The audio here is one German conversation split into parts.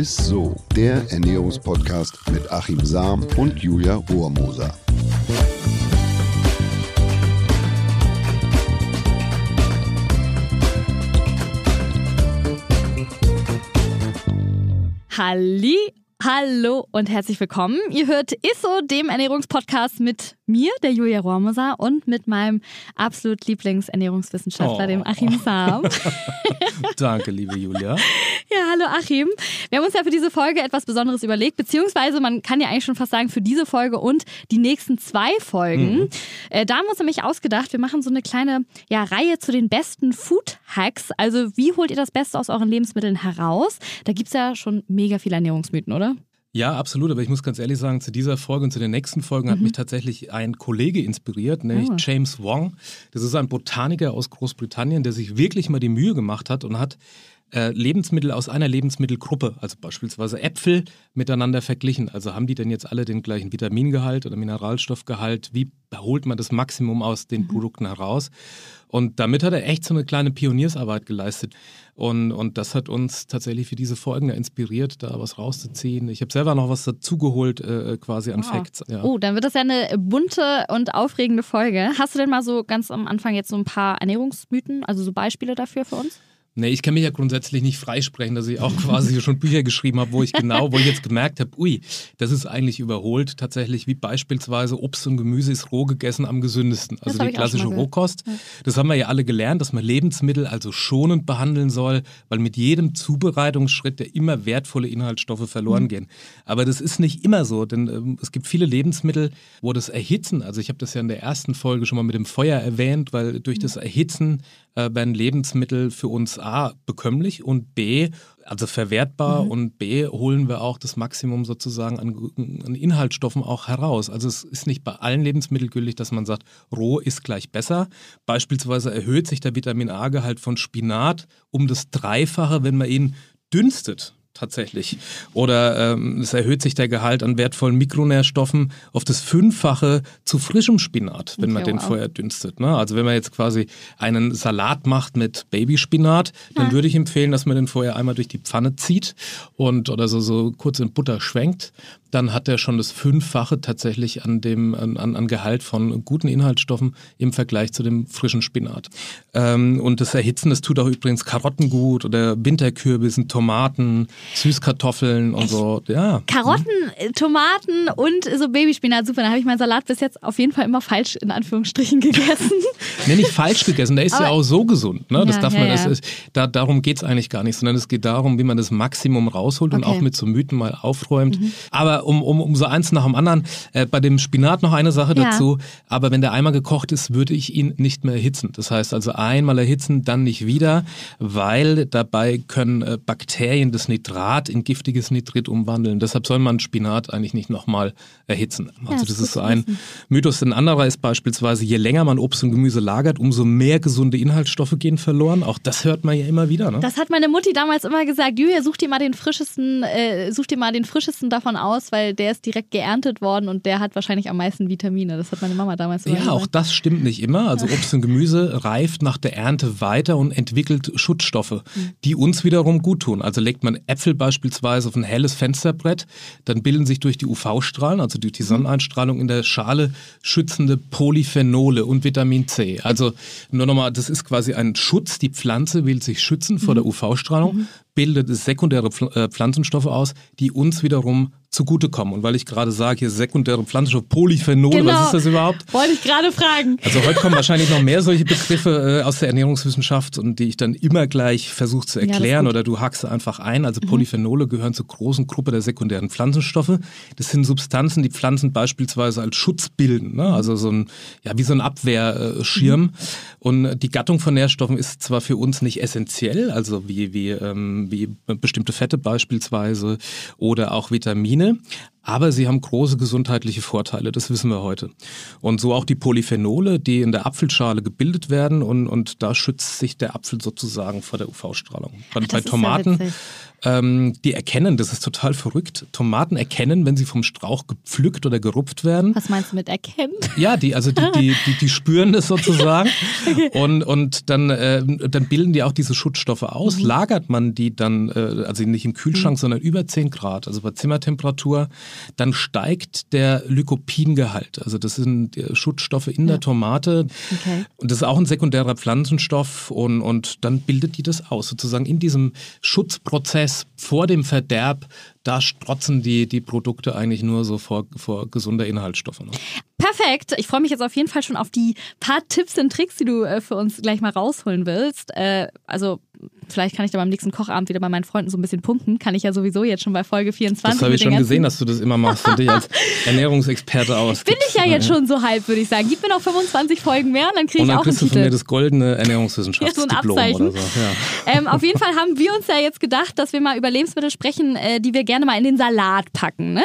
Isso, der Ernährungspodcast mit Achim Saam und Julia Rohrmoser. Halli, hallo und herzlich willkommen. Ihr hört Isso, dem Ernährungspodcast mit mir, der Julia Rohrmoser, und mit meinem absolut Lieblingsernährungswissenschaftler, dem Achim Fahm. Danke, liebe Julia. Ja, hallo Achim. Wir haben uns ja für diese Folge etwas Besonderes überlegt, beziehungsweise man kann ja eigentlich schon fast sagen, für diese Folge und die nächsten 2 Folgen. Da haben wir uns nämlich ausgedacht, wir machen so eine kleine Reihe zu den besten Food-Hacks. Also wie holt ihr das Beste aus euren Lebensmitteln heraus? Da gibt es ja schon mega viele Ernährungsmythen, oder? Ja, absolut. Aber ich muss ganz ehrlich sagen, zu dieser Folge und zu den nächsten Folgen hat mich tatsächlich ein Kollege inspiriert, nämlich James Wong. Das ist ein Botaniker aus Großbritannien, der sich wirklich mal die Mühe gemacht hat und hat Lebensmittel aus einer Lebensmittelgruppe, also beispielsweise Äpfel, miteinander verglichen. Also haben die denn jetzt alle den gleichen Vitamingehalt oder Mineralstoffgehalt? Wie holt man das Maximum aus den Produkten heraus? Und damit hat er echt so eine kleine Pioniersarbeit geleistet. Und das hat uns tatsächlich für diese Folgen da inspiriert, da was rauszuziehen. Ich habe selber noch was dazugeholt, quasi an Facts. Ja. Oh, dann wird das ja eine bunte und aufregende Folge. Hast du denn mal so ganz am Anfang jetzt so ein paar Ernährungsmythen, also so Beispiele dafür für uns? Nee, ich kann mich ja grundsätzlich nicht freisprechen, dass ich auch quasi schon Bücher geschrieben habe, wo ich jetzt gemerkt habe, das ist eigentlich überholt. Tatsächlich, wie beispielsweise Obst und Gemüse ist roh gegessen am gesündesten. Also die klassische Rohkost. Ja. Das haben wir ja alle gelernt, dass man Lebensmittel also schonend behandeln soll, weil mit jedem Zubereitungsschritt ja immer wertvolle Inhaltsstoffe verloren gehen. Aber das ist nicht immer so, denn es gibt viele Lebensmittel, wo das Erhitzen, also ich habe das ja in der ersten Folge schon mal mit dem Feuer erwähnt, weil durch das Erhitzen werden Lebensmittel für uns A, bekömmlich und B, also verwertbar und B, holen wir auch das Maximum sozusagen an Inhaltsstoffen auch heraus. Also es ist nicht bei allen Lebensmitteln gültig, dass man sagt, roh ist gleich besser. Beispielsweise erhöht sich der Vitamin A-Gehalt von Spinat um das 3-fache, wenn man ihn dünstet. Tatsächlich. Oder es erhöht sich der Gehalt an wertvollen Mikronährstoffen auf das 5-fache zu frischem Spinat, wenn man den vorher dünstet. Ne? Also wenn man jetzt quasi einen Salat macht mit Babyspinat, dann würde ich empfehlen, dass man den vorher einmal durch die Pfanne zieht oder so kurz in Butter schwenkt. Dann hat er schon das 5-fache tatsächlich an Gehalt von guten Inhaltsstoffen im Vergleich zu dem frischen Spinat. Und das Erhitzen, das tut auch übrigens Karotten gut oder Winterkürbissen, Tomaten, Süßkartoffeln und so. Ja. Karotten, Tomaten und so Babyspinat, super. Da habe ich meinen Salat bis jetzt auf jeden Fall immer falsch in Anführungsstrichen gegessen. Nee, nicht falsch gegessen, der ist aber ja auch so gesund. Ne? Das darf man. Das ist, darum geht es eigentlich gar nicht, sondern es geht darum, wie man das Maximum rausholt und auch mit so Mythen mal aufräumt. Aber um so eins nach dem anderen. Bei dem Spinat noch eine Sache dazu. Aber wenn der einmal gekocht ist, würde ich ihn nicht mehr erhitzen. Das heißt also einmal erhitzen, dann nicht wieder, weil dabei können Bakterien das Nitrat in giftiges Nitrit umwandeln. Deshalb soll man Spinat eigentlich nicht nochmal erhitzen. Also das ist ein Mythos. Ein anderer ist beispielsweise, je länger man Obst und Gemüse lagert, umso mehr gesunde Inhaltsstoffe gehen verloren. Auch das hört man ja immer wieder. Ne? Das hat meine Mutti damals immer gesagt. Julia, such dir mal den frischesten davon aus, weil der ist direkt geerntet worden und der hat wahrscheinlich am meisten Vitamine. Das hat meine Mama damals gesagt. Ja, auch das stimmt nicht immer. Also Obst und Gemüse reift nach der Ernte weiter und entwickelt Schutzstoffe, die uns wiederum gut tun. Also legt man Äpfel beispielsweise auf ein helles Fensterbrett, dann bilden sich durch die UV-Strahlen, also durch die Sonneneinstrahlung in der Schale, schützende Polyphenole und Vitamin C. Also nur nochmal, das ist quasi ein Schutz. Die Pflanze will sich schützen vor der UV-Strahlung, bildet sekundäre Pflanzenstoffe aus, die uns wiederum zugutekommen. Und weil ich gerade sage, hier sekundäre Pflanzenstoffe, Polyphenole, was ist das überhaupt? Wollte ich gerade fragen. Also heute kommen wahrscheinlich noch mehr solche Begriffe aus der Ernährungswissenschaft und die ich dann immer gleich versuche zu erklären oder du hackst einfach ein. Also Polyphenole gehören zur großen Gruppe der sekundären Pflanzenstoffe. Das sind Substanzen, die Pflanzen beispielsweise als Schutz bilden. Ne? Also wie so ein Abwehrschirm. Und die Gattung von Nährstoffen ist zwar für uns nicht essentiell, also wie bestimmte Fette beispielsweise oder auch Vitamine, Aber sie haben große gesundheitliche Vorteile, das wissen wir heute. Und so auch die Polyphenole, die in der Apfelschale gebildet werden und da schützt sich der Apfel sozusagen vor der UV-Strahlung. Bei Tomaten, die erkennen, das ist total verrückt, Tomaten erkennen, wenn sie vom Strauch gepflückt oder gerupft werden. Was meinst du mit erkennen? Ja, die spüren das sozusagen und dann bilden die auch diese Schutzstoffe aus. Mhm. Lagert man die dann, also nicht im Kühlschrank, sondern über 10 Grad, also bei Zimmertemperatur, dann steigt der Lykopingehalt. Also das sind Schutzstoffe in der Tomate. Okay. Und das ist auch ein sekundärer Pflanzenstoff und dann bildet die das aus. Sozusagen in diesem Schutzprozess vor dem Verderb, da strotzen die Produkte eigentlich nur so vor gesunder Inhaltsstoffe. Ne? Perfekt. Ich freue mich jetzt auf jeden Fall schon auf die paar Tipps und Tricks, die du für uns gleich mal rausholen willst. Also vielleicht kann ich da beim nächsten Kochabend wieder bei meinen Freunden so ein bisschen punkten. Kann ich ja sowieso jetzt schon bei Folge 24. Das habe ich schon gesehen, dass du das immer machst und dich als Ernährungsexperte aus. Bin ich ja jetzt schon so halb, würde ich sagen. Gib mir noch 25 Folgen mehr und dann kriege ich auch einen Titel. Und dann kriegst du von mir das goldene Ernährungswissenschaftsdiplom oder so. Ja. Auf jeden Fall haben wir uns ja jetzt gedacht, dass wir mal über Lebensmittel sprechen, die wir gerne mal in den Salat packen. Ne?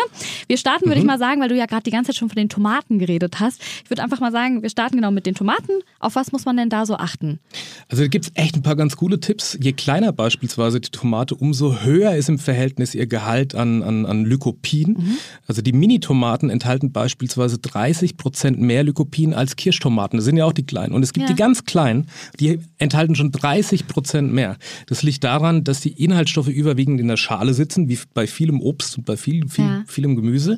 Wir starten, würde ich mal sagen, weil du ja gerade die ganze Zeit schon von den Tomaten geredet hast. Ich würde einfach mal sagen, wir starten genau mit den Tomaten. Auf was muss man denn da so achten? Also da gibt es echt ein paar ganz coole Tipps. Je kleiner beispielsweise die Tomate, umso höher ist im Verhältnis ihr Gehalt an Lykopin. Mhm. Also die Mini-Tomaten enthalten beispielsweise 30% mehr Lykopin als Kirschtomaten. Das sind ja auch die kleinen. Und es gibt die ganz kleinen, die enthalten schon 30% mehr. Das liegt daran, dass die Inhaltsstoffe überwiegend in der Schale sitzen, wie bei vielem Obst und bei vielem Gemüse.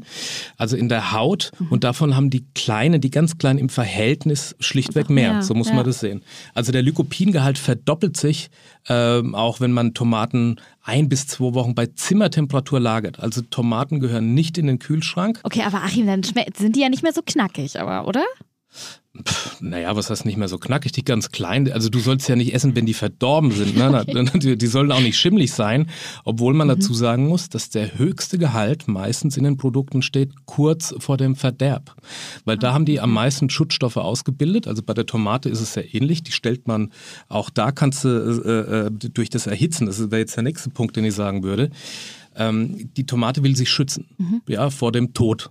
Also in der Haut. Mhm. Und davon haben die ganz kleinen im Verhältnis schlichtweg mehr. Ja, so muss man das sehen. Also der Lykopingehalt verdoppelt sich, auch wenn man Tomaten 1 bis 2 Wochen bei Zimmertemperatur lagert. Also Tomaten gehören nicht in den Kühlschrank. Okay, aber Achim, dann sind die ja nicht mehr so knackig, aber, oder? Naja, was heißt nicht mehr so knackig? Die ganz kleinen, also du sollst ja nicht essen, wenn die verdorben sind. Ne? Okay. Die sollen auch nicht schimmelig sein, obwohl man dazu sagen muss, dass der höchste Gehalt meistens in den Produkten steht, kurz vor dem Verderb. Weil da haben die am meisten Schutzstoffe ausgebildet. Also bei der Tomate ist es sehr ähnlich. Die stellt man, auch da kannst du durch das Erhitzen, das wäre jetzt der nächste Punkt, den ich sagen würde, die Tomate will sich schützen, vor dem Tod.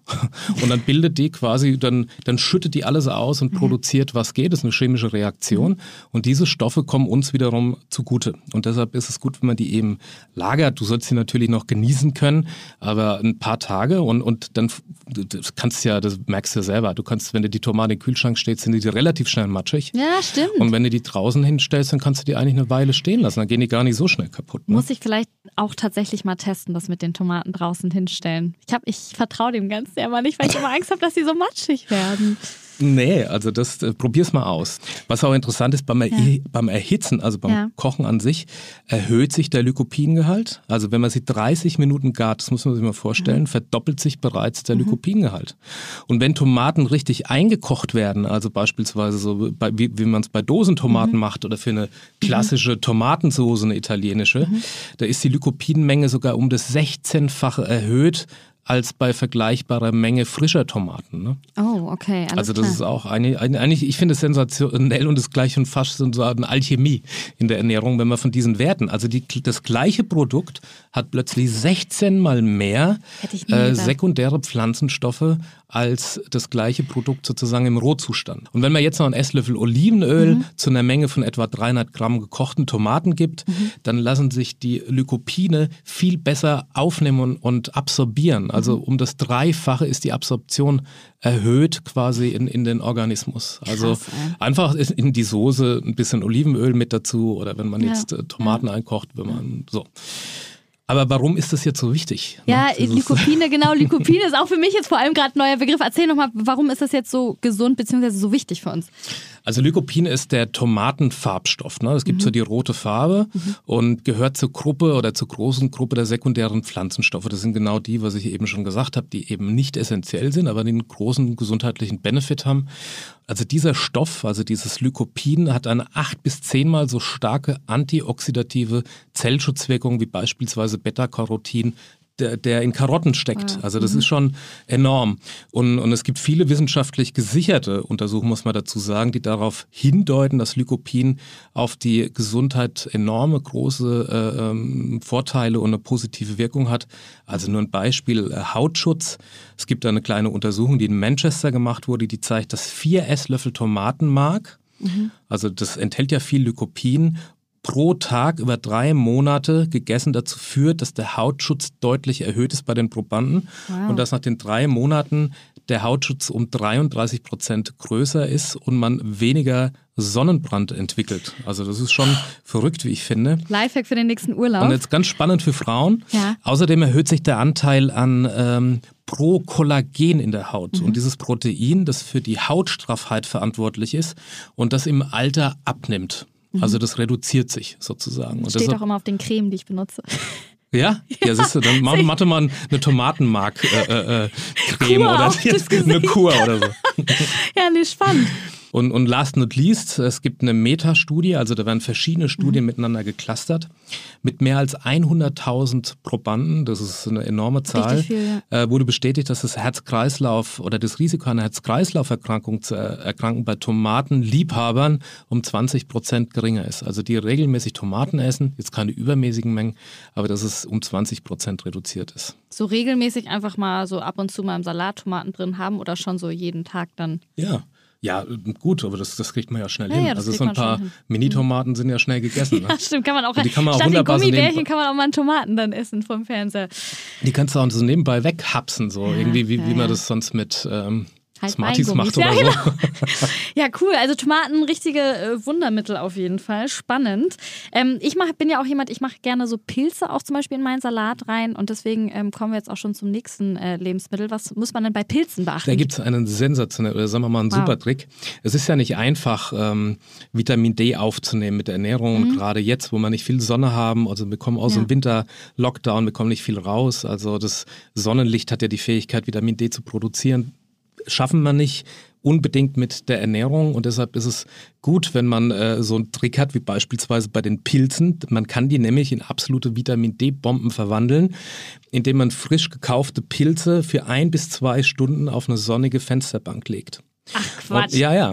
Und dann bildet die quasi, dann schüttet die alles aus und produziert, was geht. Das ist eine chemische Reaktion. Und diese Stoffe kommen uns wiederum zugute. Und deshalb ist es gut, wenn man die eben lagert. Du sollst sie natürlich noch genießen können, aber ein paar Tage und dann das merkst du ja selber. Du kannst, wenn du die Tomaten in den Kühlschrank stellst, sind die relativ schnell matschig. Ja, stimmt. Und wenn du die draußen hinstellst, dann kannst du die eigentlich eine Weile stehen lassen. Dann gehen die gar nicht so schnell kaputt. Ne? Muss ich vielleicht auch tatsächlich mal testen, das mit den Tomaten draußen hinstellen. Ich vertraue dem Ganzen aber nicht, weil ich immer Angst habe, dass sie so matschig werden. Nee, also das probier's mal aus. Was auch interessant ist, beim Erhitzen, also beim Kochen an sich, erhöht sich der Lykopingehalt. Also wenn man sie 30 Minuten gart, das muss man sich mal vorstellen, verdoppelt sich bereits der Lykopingehalt. Und wenn Tomaten richtig eingekocht werden, also beispielsweise so, wie man es bei Dosentomaten macht oder für eine klassische Tomatensoße, eine italienische, da ist die Lykopinmenge sogar um das 16-fache erhöht, als bei vergleichbarer Menge frischer Tomaten. Ne? Oh, okay. Also das ist auch eigentlich, ich finde es sensationell und das gleiche und fast so eine Alchemie in der Ernährung, wenn man von diesen Werten, also das gleiche Produkt hat plötzlich 16 mal mehr sekundäre Pflanzenstoffe als das gleiche Produkt sozusagen im Rohzustand. Und wenn man jetzt noch einen Esslöffel Olivenöl zu einer Menge von etwa 300 Gramm gekochten Tomaten gibt, dann lassen sich die Lykopine viel besser aufnehmen und absorbieren. Also um das 3-fache ist die Absorption erhöht quasi in den Organismus. Also krass, einfach in die Soße ein bisschen Olivenöl mit dazu oder wenn man jetzt Tomaten einkocht, wenn man so... Aber warum ist das jetzt so wichtig? Ja, Lykopine, genau. Lykopine ist auch für mich jetzt vor allem gerade ein neuer Begriff. Erzähl nochmal, warum ist das jetzt so gesund bzw. so wichtig für uns? Also Lykopin ist der Tomatenfarbstoff. Ne? Es gibt so die rote Farbe und gehört zur Gruppe oder zur großen Gruppe der sekundären Pflanzenstoffe. Das sind genau die, was ich eben schon gesagt habe, die eben nicht essentiell sind, aber den großen gesundheitlichen Benefit haben. Also dieser Stoff, also dieses Lykopin, hat eine 8- bis 10-mal so starke antioxidative Zellschutzwirkung wie beispielsweise Beta-Carotin der in Karotten steckt. Also das ist schon enorm. Und es gibt viele wissenschaftlich gesicherte Untersuchungen, muss man dazu sagen, die darauf hindeuten, dass Lycopin auf die Gesundheit enorme, große Vorteile und eine positive Wirkung hat. Also nur ein Beispiel, Hautschutz. Es gibt da eine kleine Untersuchung, die in Manchester gemacht wurde, die zeigt, dass 4 Esslöffel Tomatenmark, also das enthält ja viel Lycopin, pro Tag über 3 Monate gegessen dazu führt, dass der Hautschutz deutlich erhöht ist bei den Probanden. Wow. Und dass nach den 3 Monaten der Hautschutz um 33% größer ist und man weniger Sonnenbrand entwickelt. Also das ist schon verrückt, wie ich finde. Lifehack für den nächsten Urlaub. Und jetzt ganz spannend für Frauen. Ja. Außerdem erhöht sich der Anteil an Pro-Kollagen in der Haut. Und dieses Protein, das für die Hautstraffheit verantwortlich ist und das im Alter abnimmt. Also das reduziert sich sozusagen. Das steht auch immer auf den Cremen, die ich benutze. Ja? Ja, siehst du, dann machte man eine Tomatenmark-Creme oder eine Kur oder so. Ja, nicht spannend. Und last not least, es gibt eine Metastudie, also da werden verschiedene Studien miteinander geclustert, mit mehr als 100.000 Probanden, das ist eine enorme Zahl, viel, ja. Wurde bestätigt, dass das Herz-Kreislauf oder das Risiko einer Herz-Kreislauf-Erkrankung zu erkranken bei Tomatenliebhabern um 20% geringer ist. Also die regelmäßig Tomaten essen, jetzt keine übermäßigen Mengen, aber dass es um 20% reduziert ist. So regelmäßig einfach mal so ab und zu mal im Salat Tomaten drin haben oder schon so jeden Tag dann? Ja. Ja, gut, aber das kriegt man ja schnell hin. Ja, also so ein paar Mini-Tomaten sind ja schnell gegessen. Ne? Ja, stimmt, kann man auch. Die kann man statt den Gummibärchen kann man auch mal einen Tomaten dann essen vom Fernseher. Die kannst du auch so nebenbei weghapsen, so ja, irgendwie, wie man das sonst mit halt Smarties macht oder so. Genau. Ja, cool. Also Tomaten, richtige Wundermittel auf jeden Fall. Spannend. Ich bin ja auch jemand, ich mache gerne so Pilze auch zum Beispiel in meinen Salat rein und deswegen kommen wir jetzt auch schon zum nächsten Lebensmittel. Was muss man denn bei Pilzen beachten? Da gibt es einen sensationellen, oder sagen wir mal einen super Trick. Es ist ja nicht einfach, Vitamin D aufzunehmen mit der Ernährung und gerade jetzt, wo wir nicht viel Sonne haben, also wir kommen aus dem Winter-Lockdown, wir kommen nicht viel raus. Also das Sonnenlicht hat ja die Fähigkeit, Vitamin D zu produzieren. Schaffen wir nicht unbedingt mit der Ernährung und deshalb ist es gut, wenn man so einen Trick hat, wie beispielsweise bei den Pilzen. Man kann die nämlich in absolute Vitamin-D-Bomben verwandeln, indem man frisch gekaufte Pilze für 1 bis 2 Stunden auf eine sonnige Fensterbank legt. Ach Quatsch. Und, ja,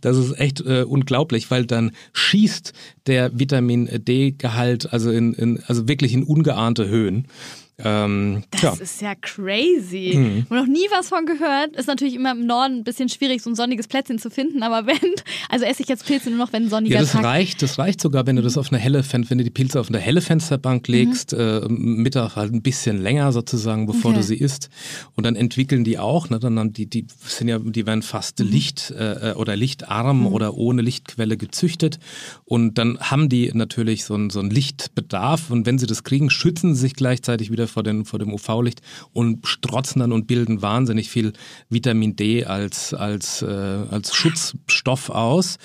das ist echt unglaublich, weil dann schießt der Vitamin-D-Gehalt also also wirklich in ungeahnte Höhen. Das ist ja crazy. Ich habe noch nie was von gehört. Ist natürlich immer im Norden ein bisschen schwierig, so ein sonniges Plätzchen zu finden, aber also esse ich jetzt Pilze nur noch, wenn ein sonniger Tag ist. Das reicht sogar, wenn du das auf eine helle, wenn du die Pilze auf eine helle Fensterbank legst, Mittag halt ein bisschen länger sozusagen, bevor du sie isst. Und dann entwickeln die auch, ne? Dann haben die werden fast Licht oder lichtarm oder ohne Lichtquelle gezüchtet. Und dann haben die natürlich so einen Lichtbedarf und wenn sie das kriegen, schützen sie sich gleichzeitig wieder vor dem UV-Licht und strotzen dann und bilden wahnsinnig viel Vitamin D als Schutzstoff aus.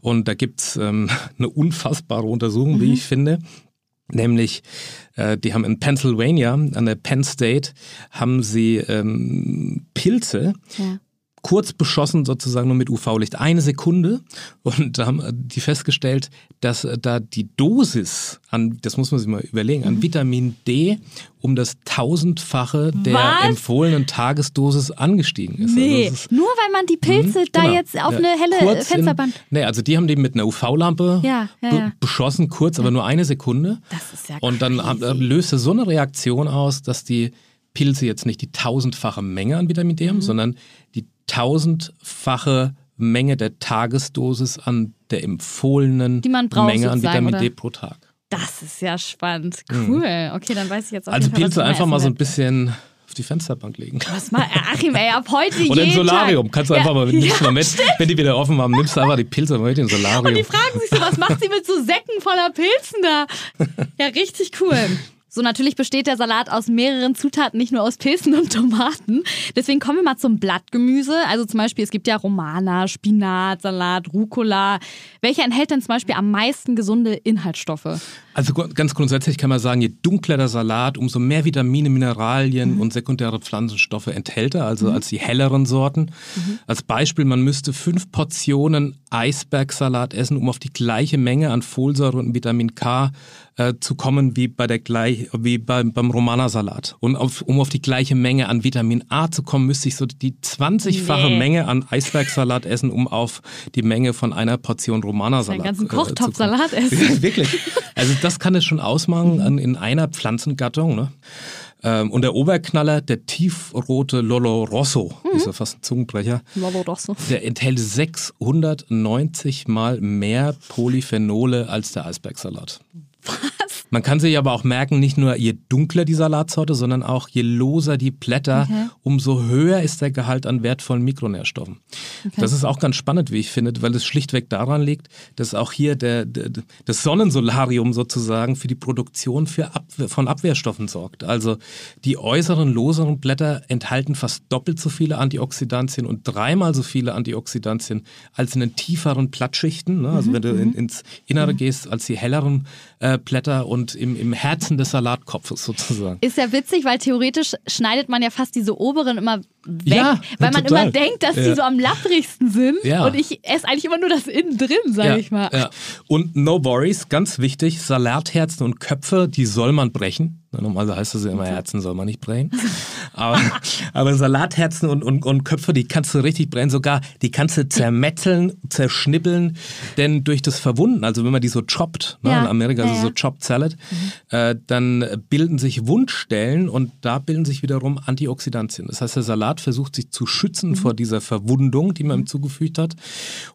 Und da gibt es eine unfassbare Untersuchung, wie ich finde. Nämlich, die haben in Pennsylvania, an der Penn State, haben sie Pilze, kurz beschossen sozusagen nur mit UV-Licht, 1 Sekunde, und da haben die festgestellt, dass da die Dosis an, das muss man sich mal überlegen, an Vitamin D um das 1000-fache der empfohlenen Tagesdosis angestiegen ist. Nee, also nur weil man die Pilze jetzt auf eine helle Fensterbank... Also die haben die mit einer UV-Lampe beschossen, kurz, aber nur 1 Sekunde. Das ist ja crazy. Und dann löste so eine Reaktion aus, dass die Pilze jetzt nicht die 1000-fache Menge an Vitamin D haben, sondern die 1000-fache Menge der Tagesdosis an der empfohlenen Menge an Vitamin D pro Tag. Das ist ja spannend. Cool. Okay, dann weiß ich jetzt auch. Also Pilze einfach mal so ein bisschen auf die Fensterbank legen. Was mal, Achim, ey, ab heute oder im Solarium. Tag. Kannst du einfach mal mit, wenn die wieder offen haben, nimmst du einfach die Pilze und heute im Solarium. Und die fragen sich so, was macht sie mit so Säcken voller Pilzen da? Ja, richtig cool. So, natürlich besteht der Salat aus mehreren Zutaten, nicht nur aus Pilzen und Tomaten. Deswegen kommen wir mal zum Blattgemüse. Also zum Beispiel, es gibt ja Romana, Spinat, Salat, Rucola. Welcher enthält denn zum Beispiel am meisten gesunde Inhaltsstoffe? Also ganz grundsätzlich kann man sagen, je dunkler der Salat, umso mehr Vitamine, Mineralien und sekundäre Pflanzenstoffe enthält er, also als die helleren Sorten. Als Beispiel, man müsste 5 Portionen Eisbergsalat essen, um auf die gleiche Menge an Folsäure und Vitamin K zu kommen wie, beim Romana-Salat. Und um auf die gleiche Menge an Vitamin A zu kommen, müsste ich so die 20-fache Menge an Eisbergsalat essen, um auf die Menge von einer Portion Romana-Salat zu kommen. Den ganzen Kochtopf-Salat essen. Wirklich. Also das kann es schon ausmachen in einer Pflanzengattung, ne? Und der Oberknaller, der tiefrote Lollo Rosso, ist ja fast ein Zungenbrecher, Lollo Rosso, der enthält 690 Mal mehr Polyphenole als der Eisbergsalat. Was? Man kann sich aber auch merken, nicht nur je dunkler die Salatsorte, sondern auch je loser die Blätter, umso höher ist der Gehalt an wertvollen Mikronährstoffen. Okay. Das ist auch ganz spannend, wie ich finde, weil es schlichtweg daran liegt, dass auch hier das Sonnensolarium sozusagen für die Produktion von Abwehrstoffen sorgt. Also die äußeren, loseren Blätter enthalten fast doppelt so viele Antioxidantien und dreimal so viele Antioxidantien als in den tieferen Blattschichten, ne? Also wenn du ins Innere gehst, als die helleren Blätter und im Herzen des Salatkopfes sozusagen. Ist ja witzig, weil theoretisch schneidet man ja fast diese oberen immer weg, ja, weil man total immer denkt, dass die so am lapprigsten sind und ich esse eigentlich immer nur das innen drin, sage ich mal. Ja. Und no worries, ganz wichtig, Salatherzen und Köpfe, die soll man brechen. Normalerweise heißt es ja immer, Herzen soll man nicht brechen. Aber Salatherzen und Köpfe, die kannst du richtig brechen, sogar die kannst du zermetzeln, zerschnippeln, denn durch das Verwunden, also wenn man die so choppt, in Amerika also so chopped Salad, dann bilden sich Wundstellen und da bilden sich wiederum Antioxidantien. Das heißt, der Salat versucht sich zu schützen vor dieser Verwundung, die man ihm zugefügt hat.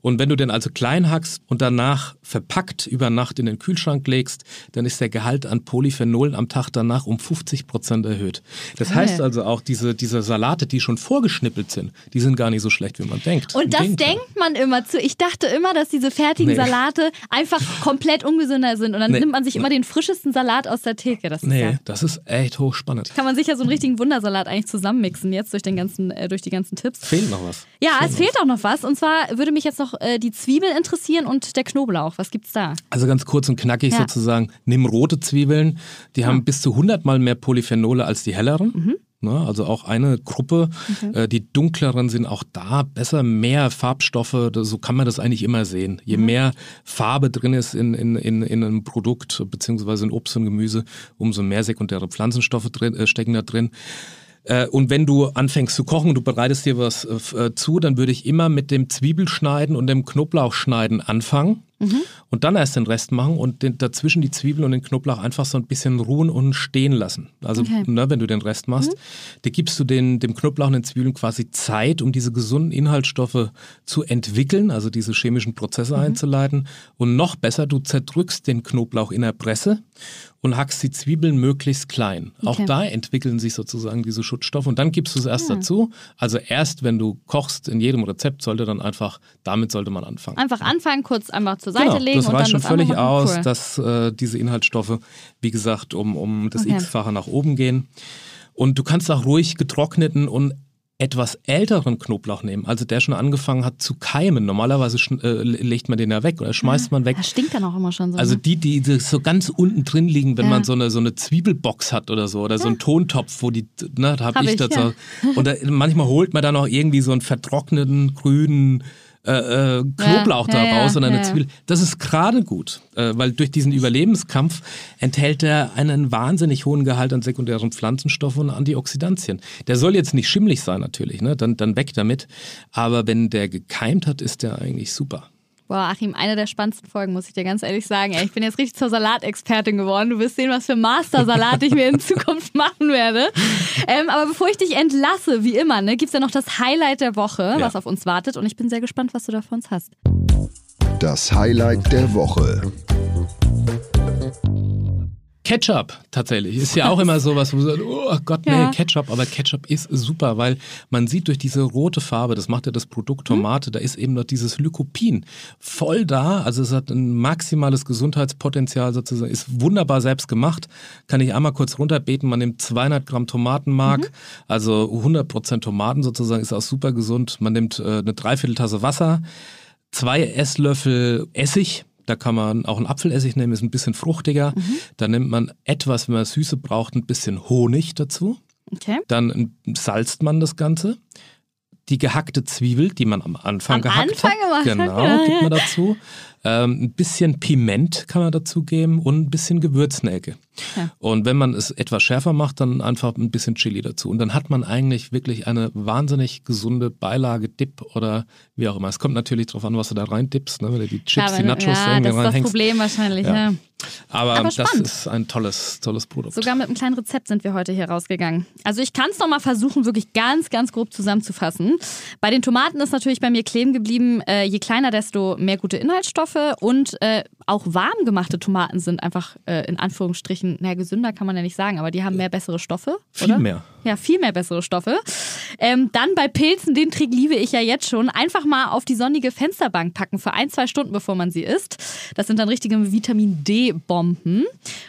Und wenn du den also klein hackst und danach verpackt über Nacht in den Kühlschrank legst, dann ist der Gehalt an Polyphenolen am Tag dann nach um 50% erhöht. Das heißt also auch, diese Salate, die schon vorgeschnippelt sind, die sind gar nicht so schlecht, wie man denkt. Und das denkt man immer zu. Ich dachte immer, dass diese fertigen Salate einfach komplett ungesünder sind. Und dann nimmt man sich immer den frischesten Salat aus der Theke. Das ist das ist echt hochspannend. Kann man sich ja so einen richtigen Wundersalat eigentlich zusammenmixen jetzt durch die ganzen Tipps. Fehlt noch was. Ja, fehlt auch noch was. Und zwar würde mich jetzt noch die Zwiebel interessieren und der Knoblauch. Was gibt's da? Also ganz kurz und knackig sozusagen. Nimm rote Zwiebeln. Die haben bis zu 100-mal mehr Polyphenole als die helleren. Also auch eine Gruppe. Die dunkleren sind auch da besser, mehr Farbstoffe. So kann man das eigentlich immer sehen. Je mehr Farbe drin ist in einem Produkt beziehungsweise in Obst und Gemüse, umso mehr sekundäre Pflanzenstoffe stecken da drin. Und wenn du anfängst zu kochen, du bereitest dir was zu, dann würde ich immer mit dem Zwiebelschneiden und dem Knoblauchschneiden anfangen. Und dann erst den Rest machen und dazwischen die Zwiebel und den Knoblauch einfach so ein bisschen ruhen und stehen lassen. Also wenn du den Rest machst, da gibst du dem Knoblauch und den Zwiebeln quasi Zeit, um diese gesunden Inhaltsstoffe zu entwickeln, also diese chemischen Prozesse einzuleiten. Und noch besser, du zerdrückst den Knoblauch in der Presse und hackst die Zwiebeln möglichst klein. Okay. Auch da entwickeln sich sozusagen diese Schutzstoffe und dann gibst du es erst dazu. Also erst, wenn du kochst, in jedem Rezept sollte man anfangen. Einfach anfangen, kurz einmal zur Seite legen und dann das andere machen. Das reicht schon völlig aus, dass diese Inhaltsstoffe, wie gesagt, um das X-fache nach oben gehen. Und du kannst auch ruhig getrockneten und etwas älteren Knoblauch nehmen, also der schon angefangen hat zu keimen. Normalerweise legt man den ja weg oder schmeißt man weg. Das stinkt dann auch immer schon so. Also die so ganz unten drin liegen, wenn man so eine Zwiebelbox hat oder so einen Tontopf, wo da habe ich das so. Und manchmal holt man dann auch irgendwie so einen vertrockneten, grünen Knoblauch raus und eine Zwiebel. Das ist gerade gut, weil durch diesen Überlebenskampf enthält er einen wahnsinnig hohen Gehalt an sekundären Pflanzenstoffen und Antioxidantien. Der soll jetzt nicht schimmelig sein natürlich, ne? Dann weg damit. Aber wenn der gekeimt hat, ist der eigentlich super. Boah, Achim, eine der spannendsten Folgen, muss ich dir ganz ehrlich sagen. Ich bin jetzt richtig zur Salatexpertin geworden. Du wirst sehen, was für Mastersalat ich mir in Zukunft machen werde. Aber bevor ich dich entlasse, wie immer, ne, gibt es ja noch das Highlight der Woche, was auf uns wartet. Und ich bin sehr gespannt, was du da für uns hast. Das Highlight der Woche. Ketchup tatsächlich ist ja auch immer sowas, wo man sagt, oh Gott, nee, Ketchup. Aber Ketchup ist super, weil man sieht durch diese rote Farbe, das macht ja das Produkt Tomate, da ist eben noch dieses Lycopin voll da. Also es hat ein maximales Gesundheitspotenzial sozusagen, ist wunderbar selbst gemacht. Kann ich einmal kurz runterbeten, man nimmt 200 Gramm Tomatenmark, also 100% Tomaten sozusagen, ist auch super gesund. Man nimmt eine 3/4 Tasse Wasser, 2 Esslöffel Essig. Da kann man auch einen Apfelessig nehmen, ist ein bisschen fruchtiger. Mhm. Da nimmt man etwas, wenn man Süße braucht, ein bisschen Honig dazu. Okay. Dann salzt man das Ganze. Die gehackte Zwiebel, die man am Anfang gehackt hat, gibt man dazu. Ein bisschen Piment kann man dazu geben und ein bisschen Gewürznelke. Ja. Und wenn man es etwas schärfer macht, dann einfach ein bisschen Chili dazu. Und dann hat man eigentlich wirklich eine wahnsinnig gesunde Beilage, Dip oder wie auch immer. Es kommt natürlich drauf an, was du da rein dippst, ne? Wenn du die Chips, die Nachos irgendwie reinhängst. Ja, das ist das Problem wahrscheinlich. Ja. Ja. Aber das ist ein tolles Produkt. Sogar mit einem kleinen Rezept sind wir heute hier rausgegangen. Also ich kann es nochmal versuchen, wirklich ganz, ganz grob zusammenzufassen. Bei den Tomaten ist natürlich bei mir kleben geblieben, je kleiner, desto mehr gute Inhaltsstoffe. Und auch warm gemachte Tomaten sind einfach in Anführungsstrichen, naja, gesünder kann man ja nicht sagen, aber die haben mehr bessere Stoffe. Viel oder? Mehr. Ja, viel mehr bessere Stoffe. Dann bei Pilzen, den Trick liebe ich ja jetzt schon, einfach mal auf die sonnige Fensterbank packen für 1-2 Stunden, bevor man sie isst. Das sind dann richtige Vitamin D-Bomben.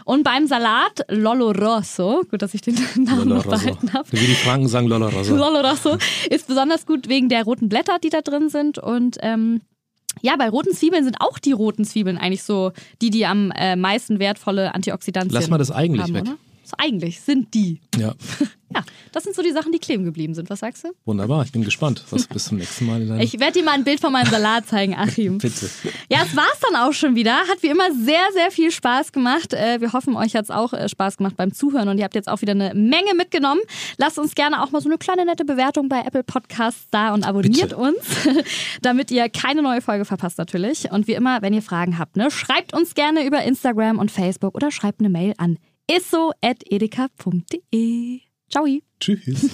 Und beim Salat Lollo Rosso, gut, dass ich den Namen noch behalten habe. Wie die Franken sagen, Lollo Rosso. Lollo Rosso ist besonders gut wegen der roten Blätter, die da drin sind. Und ja, bei roten Zwiebeln sind auch die roten Zwiebeln eigentlich so die am meisten wertvolle Antioxidantien haben. Lass mal das eigentlich weg. Oder? So, eigentlich sind die. Ja. Ja, das sind so die Sachen, die kleben geblieben sind. Was sagst du? Wunderbar, ich bin gespannt. Was bis zum nächsten Mal? Ich werde dir mal ein Bild von meinem Salat zeigen, Achim. Bitte. Ja, das war's dann auch schon wieder. Hat wie immer sehr, sehr viel Spaß gemacht. Wir hoffen, euch hat's auch Spaß gemacht beim Zuhören und ihr habt jetzt auch wieder eine Menge mitgenommen. Lasst uns gerne auch mal so eine kleine nette Bewertung bei Apple Podcasts da und abonniert uns, damit ihr keine neue Folge verpasst natürlich. Und wie immer, wenn ihr Fragen habt, ne, schreibt uns gerne über Instagram und Facebook oder schreibt eine Mail an isso@edeka.de. Ciao. Tschüss.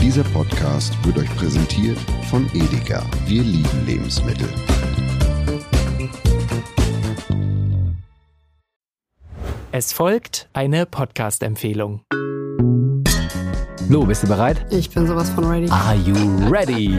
Dieser Podcast wird euch präsentiert von Edeka. Wir lieben Lebensmittel. Es folgt eine Podcast-Empfehlung. Lo, bist du bereit? Ich bin sowas von ready. Are you ready?